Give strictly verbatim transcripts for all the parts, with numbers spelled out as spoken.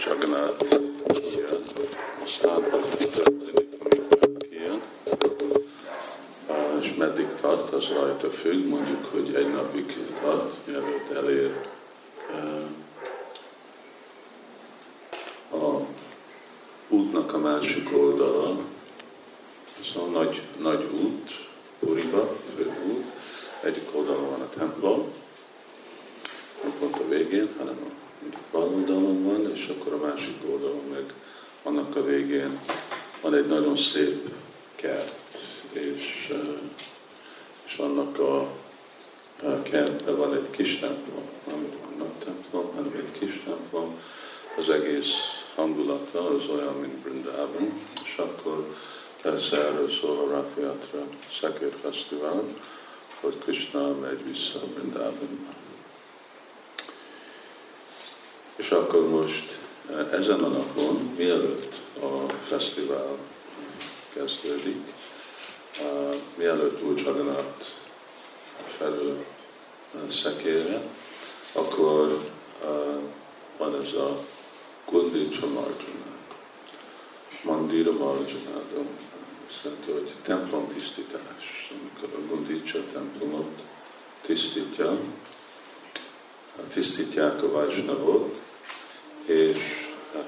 Csagnát kijön, aztán történik, amikor kijön, és meddig tart, az rajta függ, mondjuk, hogy egy napig tart, mielőtt elér a útnak a másik oldala, szóval nagy, nagy út, Puriba, fő út, egyik oldalon van a templom, nem pont a végén, hanem a bal oldalon van, és akkor a másik oldalon meg annak a végén van egy nagyon szép kert, és, és annak a kertben van egy kis templom, nem nagy templom, hanem egy kis templom, az egész hangulata az olyan, mint Brindában, és akkor persze erről szól a Rathjátra Szekér Fesztivál, hogy Krishna megy vissza Brindávanba. És akkor most ezen a napon, mielőtt a fesztivál kezdődik, mielőtt úgy Csaganát felül szekére, akkor van ez a Gundícsa Marjana, Mandira Marjana, azt jelenti, hogy templomtisztítás, amikor a Gundícsa templomot tisztítja, tisztítják a Vaisnavok, és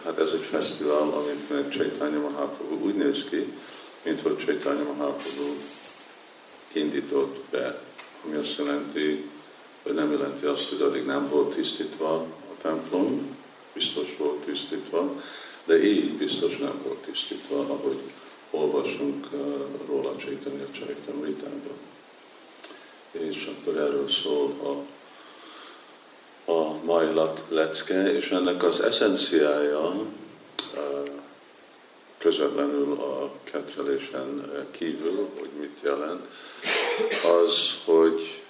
hát ez egy fesztivál, amit meg Chaitanya Mahaprabhu úgy néz ki, mint hogy Chaitanya Mahaprabhu indított be, ami azt jelenti, hogy nem jelenti azt, hogy addig nem volt tisztítva a templom, biztos volt tisztítva, de így biztos nem volt tisztítva, ahogy olvasunk róla Chaitanya Charitamritában. És akkor erről szól a a mai lecke, és ennek az eszenciája közvetlenül a kettelésen kívül, hogy mit jelent, az, hogy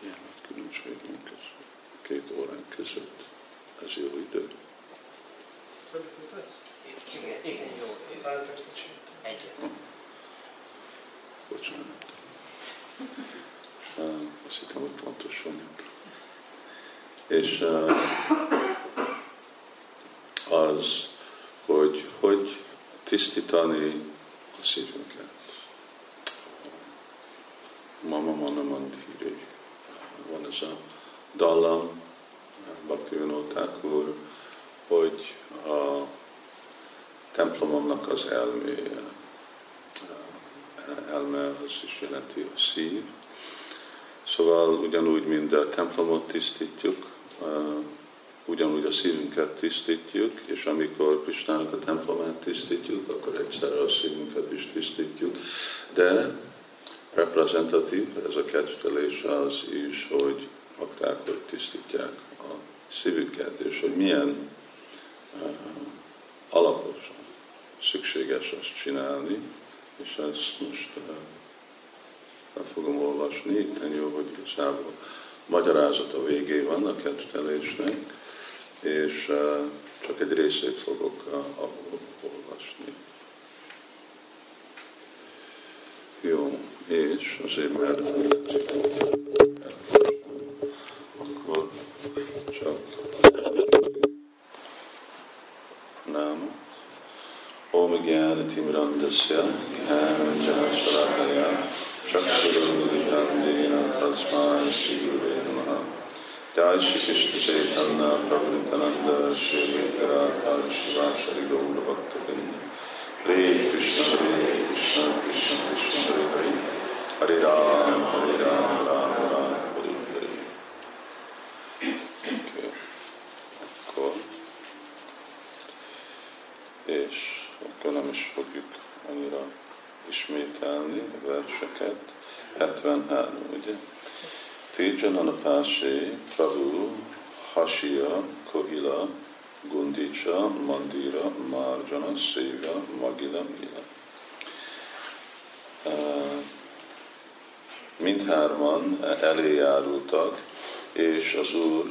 ilyen nagy különbségünk között, két órán között, ez jó idő. Igen, igen, jó. Egyet. Bocsánat. Azt hittem, hogy pontos vagyok. És az, hogy hogy tisztítani a szívünket. Mama Mana Mandhiri. Van ez a dallam, Bhaktivinoda Thakur, hogy a templomomnak az elméje. Elme az is jelenti a szív. Szóval ugyanúgy, mint a templomot tisztítjuk, ugyanúgy a szívünket tisztítjuk, és amikor Krisztának a templomát tisztítjuk, akkor egyszerre a szívünket is tisztítjuk. De reprezentatív ez a kettelés az is, hogy akták, hogy tisztítják a szívüket, és hogy milyen alaposan szükséges azt csinálni, és ezt most el fogom olvasni, itt jó, hogy igazából magyarázat a végén van a kettelésnek, és csak egy részét fogok abból olvasni. Jó, és azért már akkor csak nem. Om Gyanati Mirandasya, Gyanajasvaraya, Chakshuruditandena Tasmai Shri Gurave Namaha. Jai Shri Krishna Chaitanya Prabhupada Shri Vigrata Shivasari Gaura Bhaktabinda. Hare Krishna Hare Krishna Krishna Krishna Hare Hare Hare Ram Hare Ram Ram Ram Hare Hare. Oké, akkor és akkor nem is fogjuk annyira ismételni a verseket. hetvenhárom, ugye? Tijananapási, Prabhu, Hashiya, Kohila, Gundícsa, Mandira, Marjana, Séga, Magila, Mila. Mindhárman elé járultak, és az Úr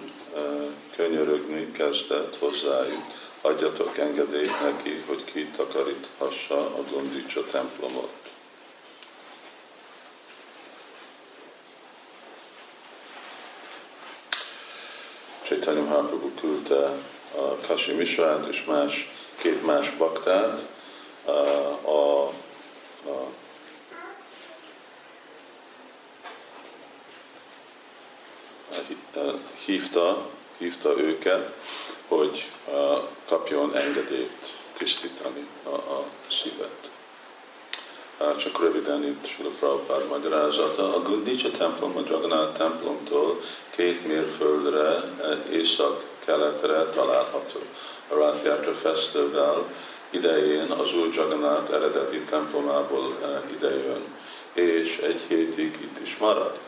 könyörögni kezdett hozzájuk. Adjatok engedélyt neki, hogy kitakaríthassa a Gundícsa templomot. Chaitanya Mahaprabhu küldte a Kasi Misrát és más, két más baktát a, a, a hívta, hívta őket, hogy kapjon engedélyt tisztítani a, a szívet. Csak röviden itt Srila Prabhupád magyarázata. A Gudnicsa templom, a Jagannath templomtól két mérföldre észak-keletre található. A Rath Yatra Fesztivál idején az új Jagannath eredeti templomából idejön, és egy hétig itt is marad.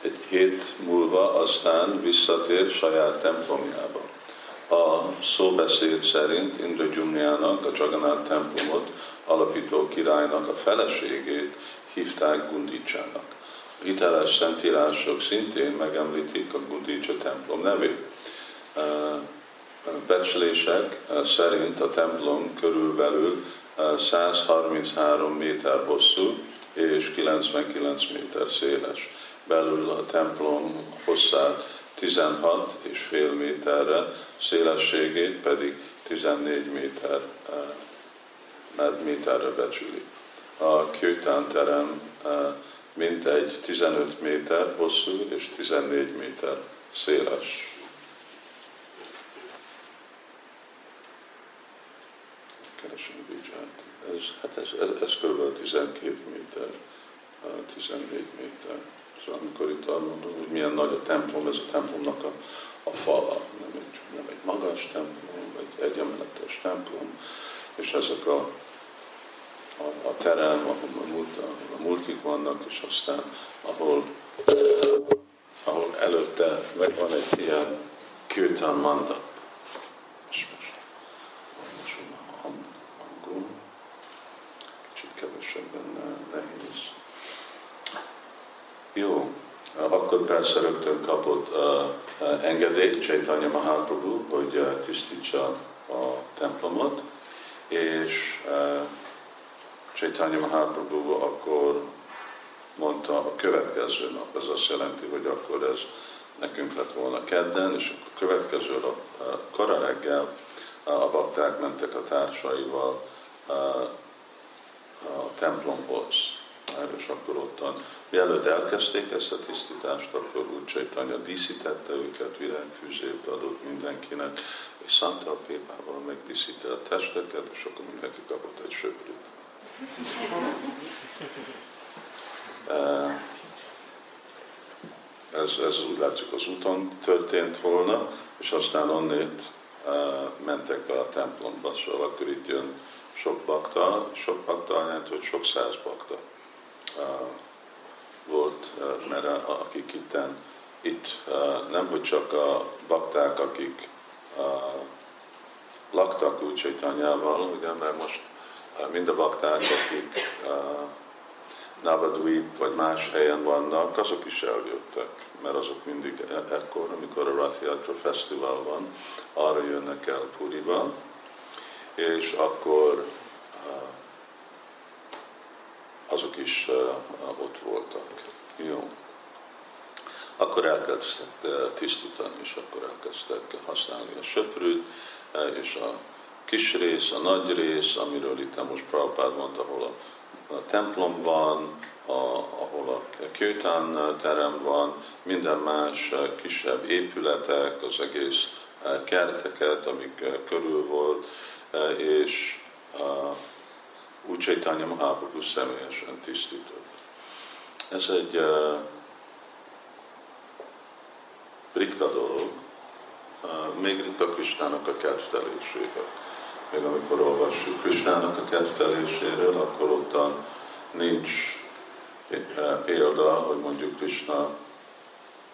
Egy hét múlva aztán visszatér saját templomjába. A szóbeszéd szerint Indragyumnyának, a Jagannath templomot alapító királynak a feleségét hívták Gundicsának. A hiteles szentírások szintén megemlítik a Gundicsa templom nevét. Becslések szerint a templom körülbelül száz harminchárom méter hosszú és kilencvenkilenc méter széles. Belül a templom hosszát tizenhat és fél méterre, szélességét pedig tizennégy méter, méterre becsüli. A kirtán terem mintegy tizenöt méter hosszú és tizennégy méter széles. Keresünk Vizsát. Ez, hát ez, ez, ez kb. tizenkét méter, tizennégy méter. Szóval amikor itt arra mondom, hogy milyen nagy a templom, ez a templomnak a, a fala, nem egy, nem egy magas templom, egy egyemeletes templom, és ezek a, a, a terem, ahol a, múlt, a múltik vannak, és aztán ahol, ahol előtte megvan egy ilyen kirtan mandap. Angol, kicsit kevesebben nehéz. Jó, akkor persze rögtön kapott uh, engedélyt Chaitanya Mahaprabhu, hogy uh, tisztítsa a templomot, és uh, Chaitanya Mahaprabhu akkor mondta a következő nap, ez azt jelenti, hogy akkor ez nekünk lett volna kedden, és a következő nap uh, kora reggel uh, a bakták mentek a társaival uh, a templomhoz. És akkor ottan, mielőtt elkezdték ezt a tisztítást, akkor úgy Chaitanya díszítette őket, virágfüzért adott mindenkinek, és szántal pépával megdíszítte a testeket, és akkor mindenki kapott egy söprűt. Ez, ez úgy látszik az úton történt volna, és aztán onnét mentek be a templomba, szóval akkor itt jön sok bakta, sok bakta, lehet, hogy sok száz bakta. Uh, volt, uh, mert a, akik itten, itt uh, nem hogy csak a bakták, akik uh, laktak úgy Chaitanyával, ugye, mert most uh, mind a bakták, akik uh, Navadvip vagy más helyen vannak, azok is eljöttek, mert azok mindig ekkor, amikor a Rath Yatra Fesztivál van, arra jönnek el Puriban, és akkor uh, azok is uh, ott voltak. Jó. Akkor elkezdtek uh, tisztítani, és akkor elkezdtek használni a söprűt, uh, és a kis rész, a nagy rész, amiről itt most Prabhupád mondta, ahol a, a templom van, a, ahol a kirtán terem van, minden más uh, kisebb épületek, az egész uh, kerteket, amik uh, körül volt, uh, és uh, úgy Chaitanya Mahaprabhu személyesen tisztított. Ez egy uh, ritka dolog, uh, még ritka Krisnának a kerteléséről. Még amikor olvassuk Krisnának a kerteléséről, akkor ottan nincs példa, hogy mondjuk Krishna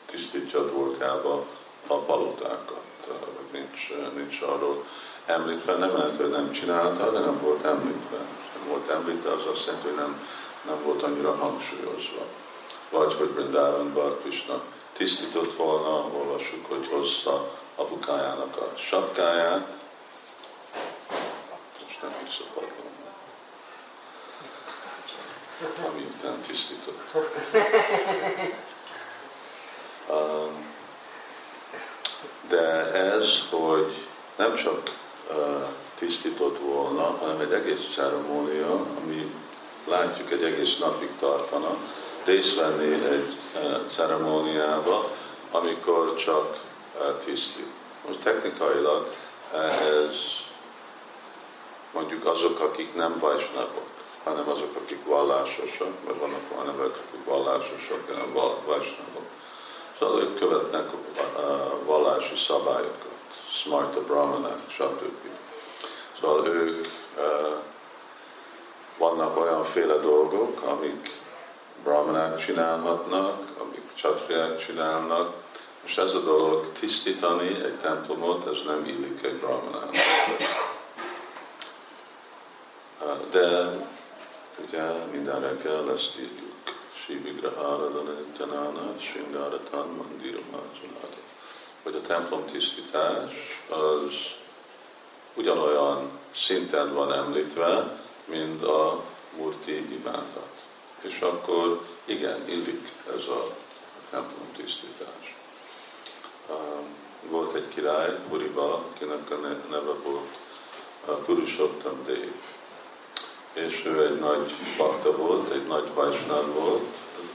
tisztítja a dolgába a palotákat. Nincs, nincs arról említve, nem lehet, hogy nem csinálta, de nem volt említve. Nem volt említve, az azt jelenti, hogy nem, nem volt annyira hangsúlyozva. Vagy, hogy Brindavanban Krishna tisztított volna, olvassuk, hogy hozta apukájának a sapkáját. Most nem is szabadon. Ami után tisztított. Um, de ez, hogy nem csak uh, tisztított volna, hanem egy egész ceremónia, ami látjuk egy egész napig tartana, részt venni egy uh, ceremóniába, amikor csak uh, tisztít. Most technikailag ez mondjuk azok, akik nem vajsnavok, hanem azok, akik vallásosak, mert vannak olyan emberek, akik vallásosok, hanem vajsnavok. Szóval ők követnek a vallási szabályokat, smarta brahmanák, stb. Szóval ők vannak olyanféle dolgok, amik brahmanák csinálhatnak, amik csatriák csinálnak, és ez a dolog tisztítani egy templomot, ez nem illik egy brahmanának. De ugye minden reggel ezt írjuk. Hogy a templom tisztítás az ugyanolyan szinten van említve, mint a murti imántat. És akkor igen, illik ez a templom tisztítás. Volt egy király, Puriba, akinek a neve volt Purushottam Dev. És ő egy nagy bakta volt, egy nagy vajsnáv volt,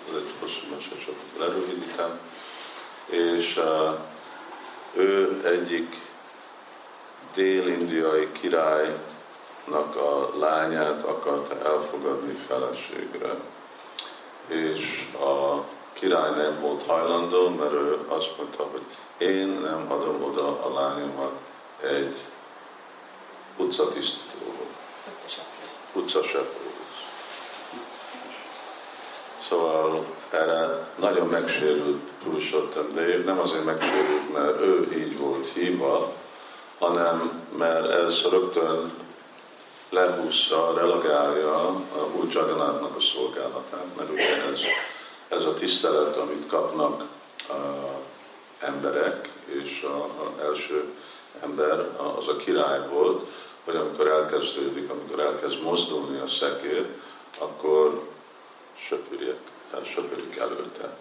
ez egy hosszú mese, sokat lerövidítem, és uh, ő egyik dél-indiai királynak a lányát akarta elfogadni feleségre. És a király nem volt hajlandó, mert ő azt mondta, hogy én nem adom oda a lányomat egy utcatisztítóhoz. Utcaseprőhöz. Szóval erre nagyon megsérült Purushottam Dev, nem azért megsérült, mert ő így volt hívva, hanem mert ez rögtön lehúzza, relegálja a Úr Jagannathnak a szolgálatát, mert ugye ez, ez a tisztelet, amit kapnak a emberek, és az első ember az a király volt, hogy amikor elkezdődik, amikor elkezd mozdulni a szekér, akkor söpüljük, söpüljük előtte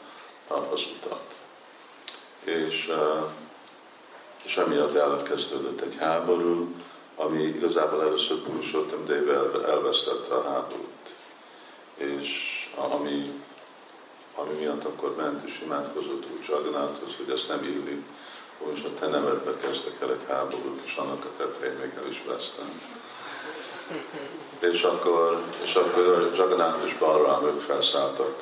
az utat. És, és emiatt elkezdődött egy háború, ami igazából először Purushottam Dev elvesztette a háborút. És ami, ami miatt akkor ment és imádkozott Úr Jagannathhoz, hogy ezt nem illik, és a te nevedbe kezdtek el egy háborút, és annak a tetején még el is vesztem. és akkor, és akkor Jagannath és Balram, ők felszálltak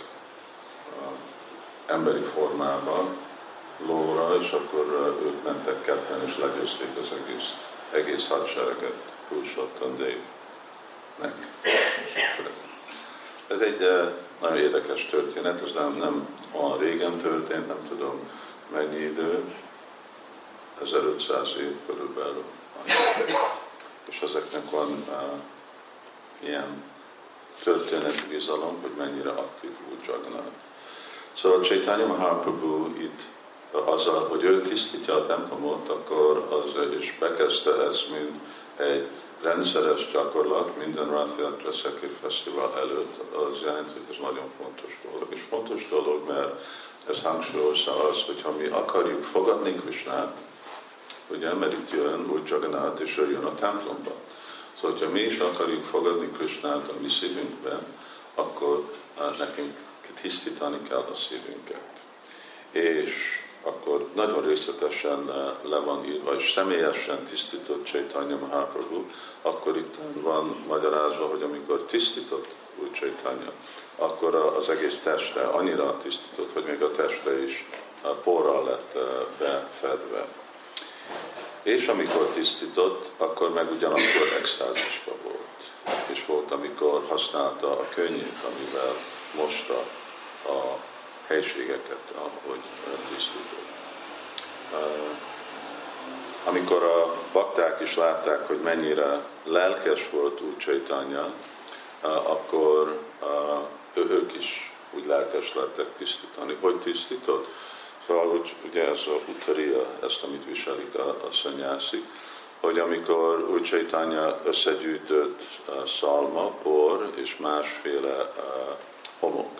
emberi formába, lóra, és akkor ők mentek ketten, és legyőzték az egész, egész hadsereget, Purushottam Devnek. Ez egy nagyon érdekes történet, ez nem, nem olyan régen történt, nem tudom mennyi idő, ezerötszáz év körülbelül. És ezeknek van uh, ilyen történeti bizalom, hogy mennyire aktív volt Jagannath. Szóval Chaitanya Mahaprabhu itt azzal, hogy ő tisztítja a templomot, akkor az is bekezdte ezt, mint egy rendszeres gyakorlat minden Rath Yatra Szekhi Fesztivál előtt. Az jelenti, hogy ez nagyon fontos dolog. És fontos dolog, mert ez hangsúlyozza az, hogy ha mi akarjuk fogadni Krishnát, ugye, mert itt jön Úr Jagannath, és ő jön a templomba. Szóval, hogyha mi is akarjuk fogadni Krishnát a mi szívünkben, akkor nekünk tisztítani kell a szívünket. És akkor nagyon részletesen le van írva, és személyesen tisztított Chaitanya Mahaprabhu, akkor itt van magyarázva, hogy amikor tisztított Úr Chaitanya, akkor az egész testre annyira tisztított, hogy még a testre is porral lett befedve. És amikor tisztított, akkor meg ugyanakkor extázisba volt. És volt, amikor használta a könnyét, amivel mosta a helységeket, ahogy tisztított. Amikor a bakták is látták, hogy mennyire lelkes volt Úr Chaitanya, akkor ők is úgy lelkes lettek tisztítani. Hogy tisztított? Szóval ugye ez a uttaria, ezt amit viselik a, a szanyászik, hogy amikor Úr Chaitanya összegyűjtött szalma, por és másféle homok,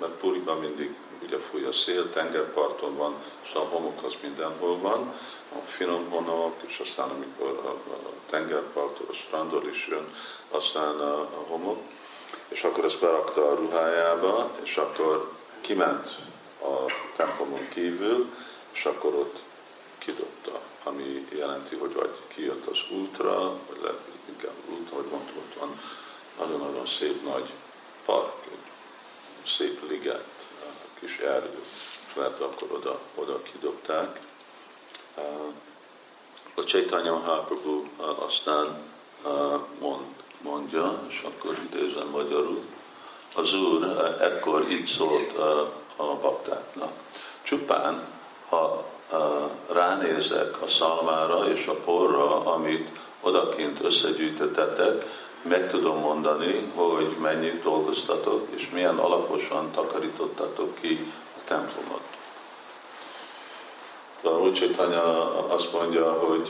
mert Puriban mindig ugye fúj a szél, tengerparton van, szóval a homok az mindenhol van, a finom homok, és aztán amikor a, a tengerparton, a strandon is jön, aztán a, a homok, és akkor ezt berakta a ruhájába, és akkor kiment a templomon kívül, és akkor ott kidobta, ami jelenti, hogy vagy kijött az útra, vagy le, inkább út, hogy mondtam, ott van nagyon-nagyon szép nagy park, szép liget, kis erdő, mert akkor oda, oda kidobták. A Chaitanya Mahaprabhu aztán mond, mondja, és akkor idézem magyarul, az Úr ekkor így szólt a baktáknak. Csupán, ha ránézek a szalmára és a porra, amit odakint összegyűjtetetek, meg tudom mondani, hogy mennyit dolgoztatok, és milyen alaposan takarítottatok ki a templomot. De a Chaitanya azt mondja, hogy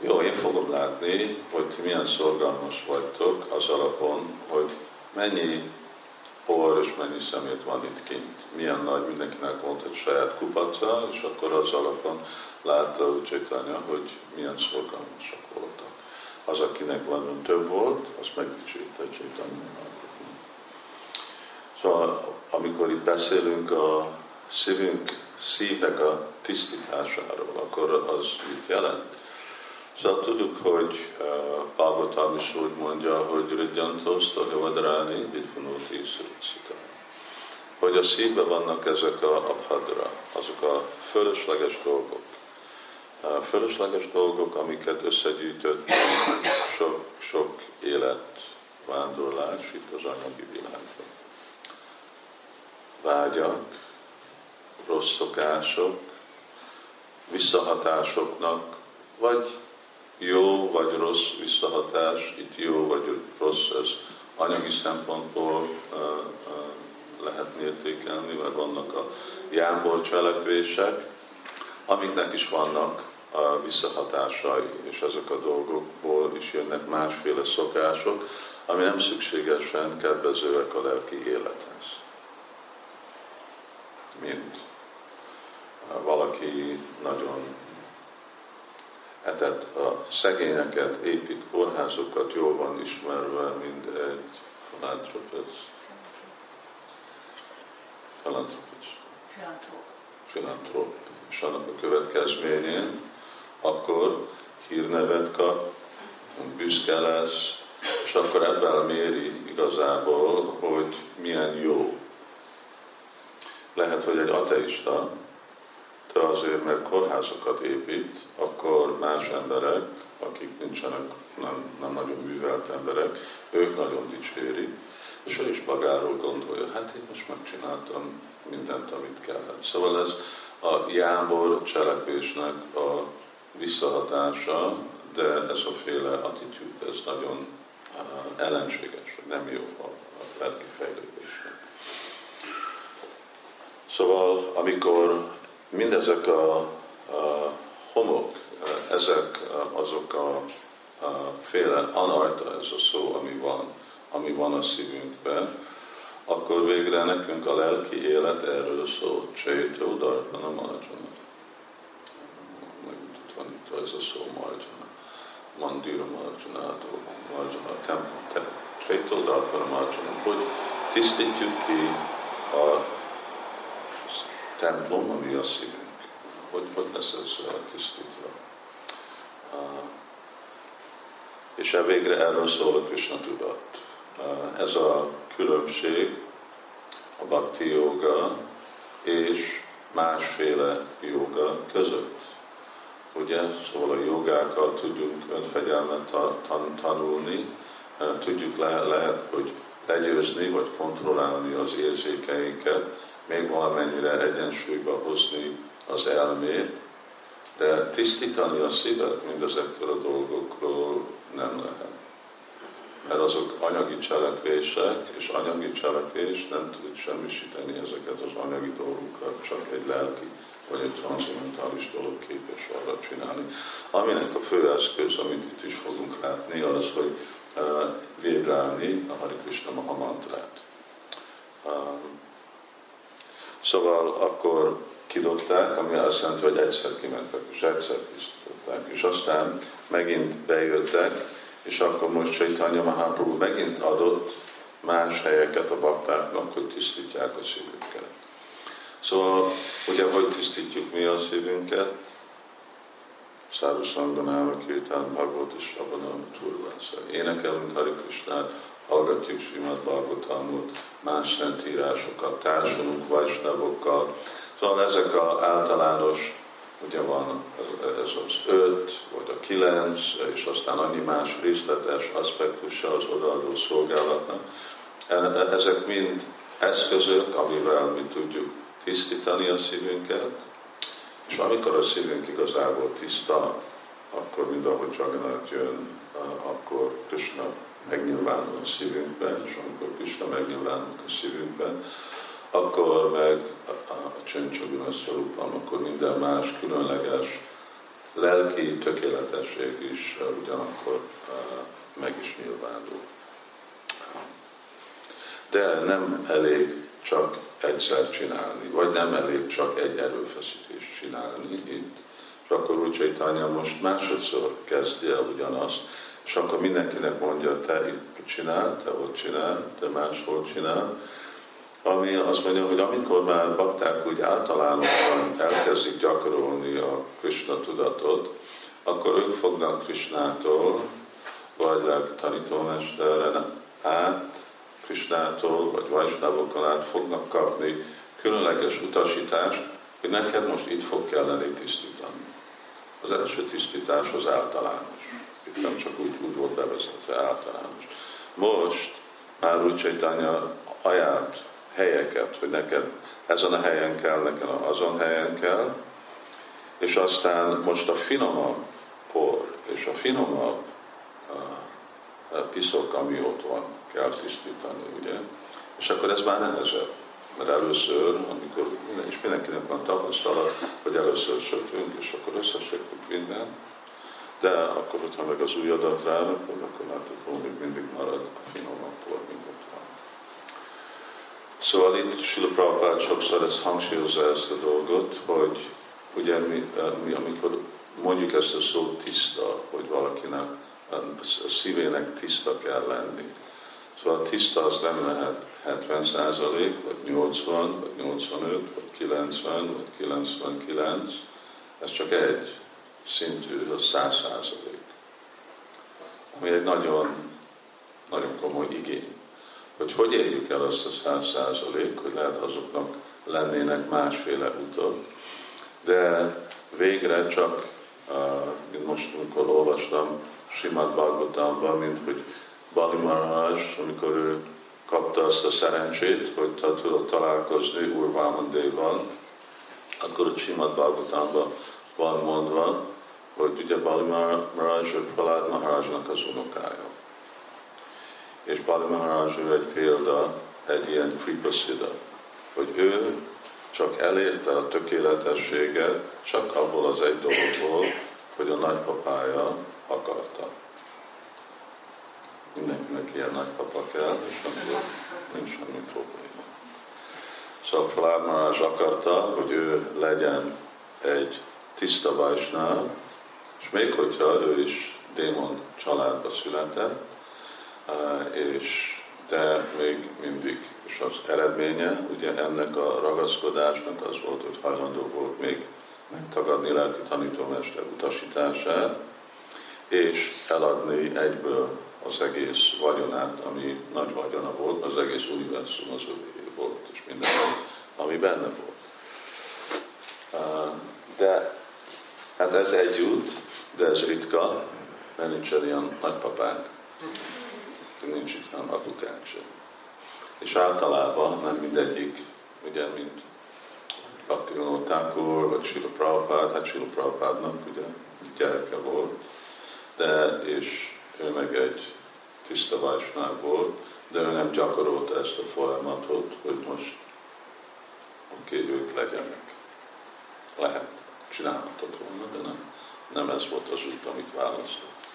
jó, én fogom látni, hogy milyen szorgalmas vagytok az alapon, hogy mennyi por és mennyi szemét van itt kint. Milyen nagy, mindenkinek volt egy saját kupaca, és akkor az alapon látta a Chaitanya, hogy milyen szorgalmasak voltak. Az, akinek nagyon több volt, azt megdicsérte Chaitanya. Szóval, amikor itt beszélünk a szívünk, szívnek a tisztításáról, akkor az mit jelent? Szóval tudjuk, hogy Bhagavatam is úgy mondja, hogy Riddyantoszta Javadráni Vidvonóti Szurcita. Hogy a szívben vannak ezek a abhadra, azok a fölösleges dolgok. A fölösleges dolgok, amiket összegyűjtött sok, sok élet, vándorlás itt az anyagi világban. Vágyak, rossz szokások, visszahatásoknak, vagy jó vagy rossz visszahatás, itt jó vagy rossz, ez anyagi szempontból uh, uh, lehet értékelni, mert vannak a jámbor cselekvések, amiknek is vannak a visszahatásai, és ezek a dolgokból is jönnek másféle szokások, ami nem szükségesen kedvezőek a lelki élethez. Mint valaki nagyon etett a szegényeket, épít kórházokat, jól van ismerve, mint egy filantrópus. Filantrópus. Filantróp. És annak a következményén akkor hírnevet kap, büszke lesz, és akkor ebben méri igazából, hogy milyen jó. Lehet, hogy egy ateista, de azért, mert kórházokat épít, akkor más emberek, akik nincsenek, nem, nem nagyon művelt emberek, ők nagyon dicsérik, és ő is magáról gondolja, hát én most megcsináltam mindent, amit kellett. Szóval ez a jámbor cselekvésnek a visszahatása, de ez a féle attitűd, ez nagyon ellenséges, nem jó a lelki fejlődésnek. Szóval, amikor mindezek a, a homok, ezek azok a, a féle anarta, ez a szó, ami van, ami van a szívünkben, akkor végre nekünk a lelki élet erről szól. Csétő, darban a marjana. Itt van itt ez a szó marjana. Mandira marjana, marjana, csétő, darban a marjana. Hogy tisztítjuk ki a templom, ami a szívünk. Hogy, hogy lesz ez tisztítva. És a végre erről szól a Krishna tudat. Ez a különbség a bhakti joga és másféle joga között. Ugye, szóval a jogákkal tudjuk önfegyelmet tanulni, tudjuk le- lehet, hogy legyőzni vagy kontrollálni az érzékeinket, még valamennyire egyensúlyba hozni az elmét, de tisztítani a szívet mindezektől a dolgokról nem lehet. Mert azok anyagi cselekvések, és anyagi cselekvés nem tud semmisíteni ezeket az anyagi dolgokat, csak egy lelki vagy egy transzendentális dolog képes arra csinálni. Aminek a fő eszköz, amit itt is fogunk látni, az, hogy vibrálni a Hare Krishna Maha mantrát. Szóval akkor kidobták, ami azt jelenti, hogy egyszer kimentek, és egyszer kidobták, és aztán megint bejöttek, és akkor most Csaitanya Mahaprabhu megint adott más helyeket a baktáknak, hogy tisztítják a szívünket. Szóval, ugye, hogy tisztítjuk mi a szívünket? Száruszlanganáma Kirtán Bhagavata Sravanam Turvasa. Énekelünk Hari Krishnát, hallgatjuk Srimad Bhagavatamot, más szentírásokat, társulunk vajsnavokkal. Szóval ezek az általános, ugye van ez az öt, vagy a kilenc, és aztán annyi más részletes aspektusa az odaadó szolgálatnak. Ezek mind eszközök, amivel mi tudjuk tisztítani a szívünket, és amikor a szívünk igazából tiszta, akkor mindahogy Jagannath jön, akkor Krishna megnyilvánul a szívünkben, és amikor Krishna megnyilvánul a szívünkben, akkor meg a, a Csöncsogunas Szorúpam, akkor minden más különleges lelki tökéletesség is ugyanakkor meg is nyilvánul. De nem elég csak egyszer csinálni, vagy nem elég csak egy erőfeszítést csinálni itt. És akkor úgy Csaitanya most másodszor kezdje ugyanazt, és akkor mindenkinek mondja, te itt csinál, te ott csinál, te máshol csinál, ami azt mondja, hogy amikor már bakták úgy általánosan elkezdik gyakorolni a Krishna tudatot, akkor ők fognak Krishnától, vagy a tanítómesterre át, Krishnától, vagy Vaisnavokon át fognak kapni különleges utasítást, hogy neked most itt fog kelleni tisztítani. Az első tisztítás az általános. Itt nem csak úgy, úgy volt bevezetve, általános. Most már úgy Csaitanya ajánlt helyeket, hogy neked ezen a helyen kell, neked azon helyen kell, és aztán most a finomabb por és a finomabb a, a piszok, ami ott van, kell tisztítani, ugye? És akkor ez már nehezebb, mert először, amikor minden, és mindenkinek van tapasztalat, hogy először sötünk, és akkor összesötünk minden, de akkor, hogyha meg az új adat rárakod, akkor látod, hogy mindig marad a finomabb por, mint ott van. Szóval itt Srila Prabhupád sokszor ezt hangsúlyozza, ezt a dolgot, hogy ugye mi, mi amikor mondjuk ezt a szót tiszta, hogy valakinek a szívének tiszta kell lenni. Szóval tiszta az nem lehet hetven százalék, vagy nyolcvan, vagy nyolcvanöt, vagy kilencven, vagy kilencvenkilenc. Ez csak egy szintű, az száz százalék. Ami egy nagyon, nagyon komoly igény. Hogy hogy érjük el azt a száz százalék, hogy lehet azoknak lennének másféle utok. De végre csak, mint most, amikor olvastam Srimad Bhagavatamban, mint hogy Bali Maharaj, amikor ő kapta azt a szerencsét, hogy tudott találkozni Úr Vámandéval, akkor a Srimad Bhagavatamban van mondva, hogy ugye Bali Maharaj, ő Prahlad Maharajnak az unokája. És Bali Maharaj ő egy példa, egy ilyen kripasszida, hogy ő csak elérte a tökéletességet, csak abból az egy dologból, hogy a nagypapája akarta. Mindenkinek ilyen nagypapa kell, és akkor nincs semmi probléma. Szóval Prahlad Maharaj akarta, hogy ő legyen egy tiszta vaisnava, és még hogyha ő is démon családba született, és de még mindig, és az eredménye ugye ennek a ragaszkodásnak az volt, hogy hajlandó volt még megtagadni lelki tanítómester utasítását, és eladni egyből az egész vagyonát, ami nagy vagyona volt, az egész univerzum az övé volt, és minden, ami benne volt. De hát ez egy út, de ez ritka, mert nincsen ilyen nagypapánk. Nincs itt nem apukánk sem. És általában nem mindegyik, ugye, mint Bhakti Vinod Thakur, vagy Srila Prabhupád, hát Srila Prabhupádnak ugye gyereke volt, de és ő meg egy tiszta vaisnava volt, de ő nem gyakorolta ezt a folyamatot, hogy most oké, okay, ők legyenek. Lehet, csinálhatott volna, de nem, nem ez volt az út, amit választott.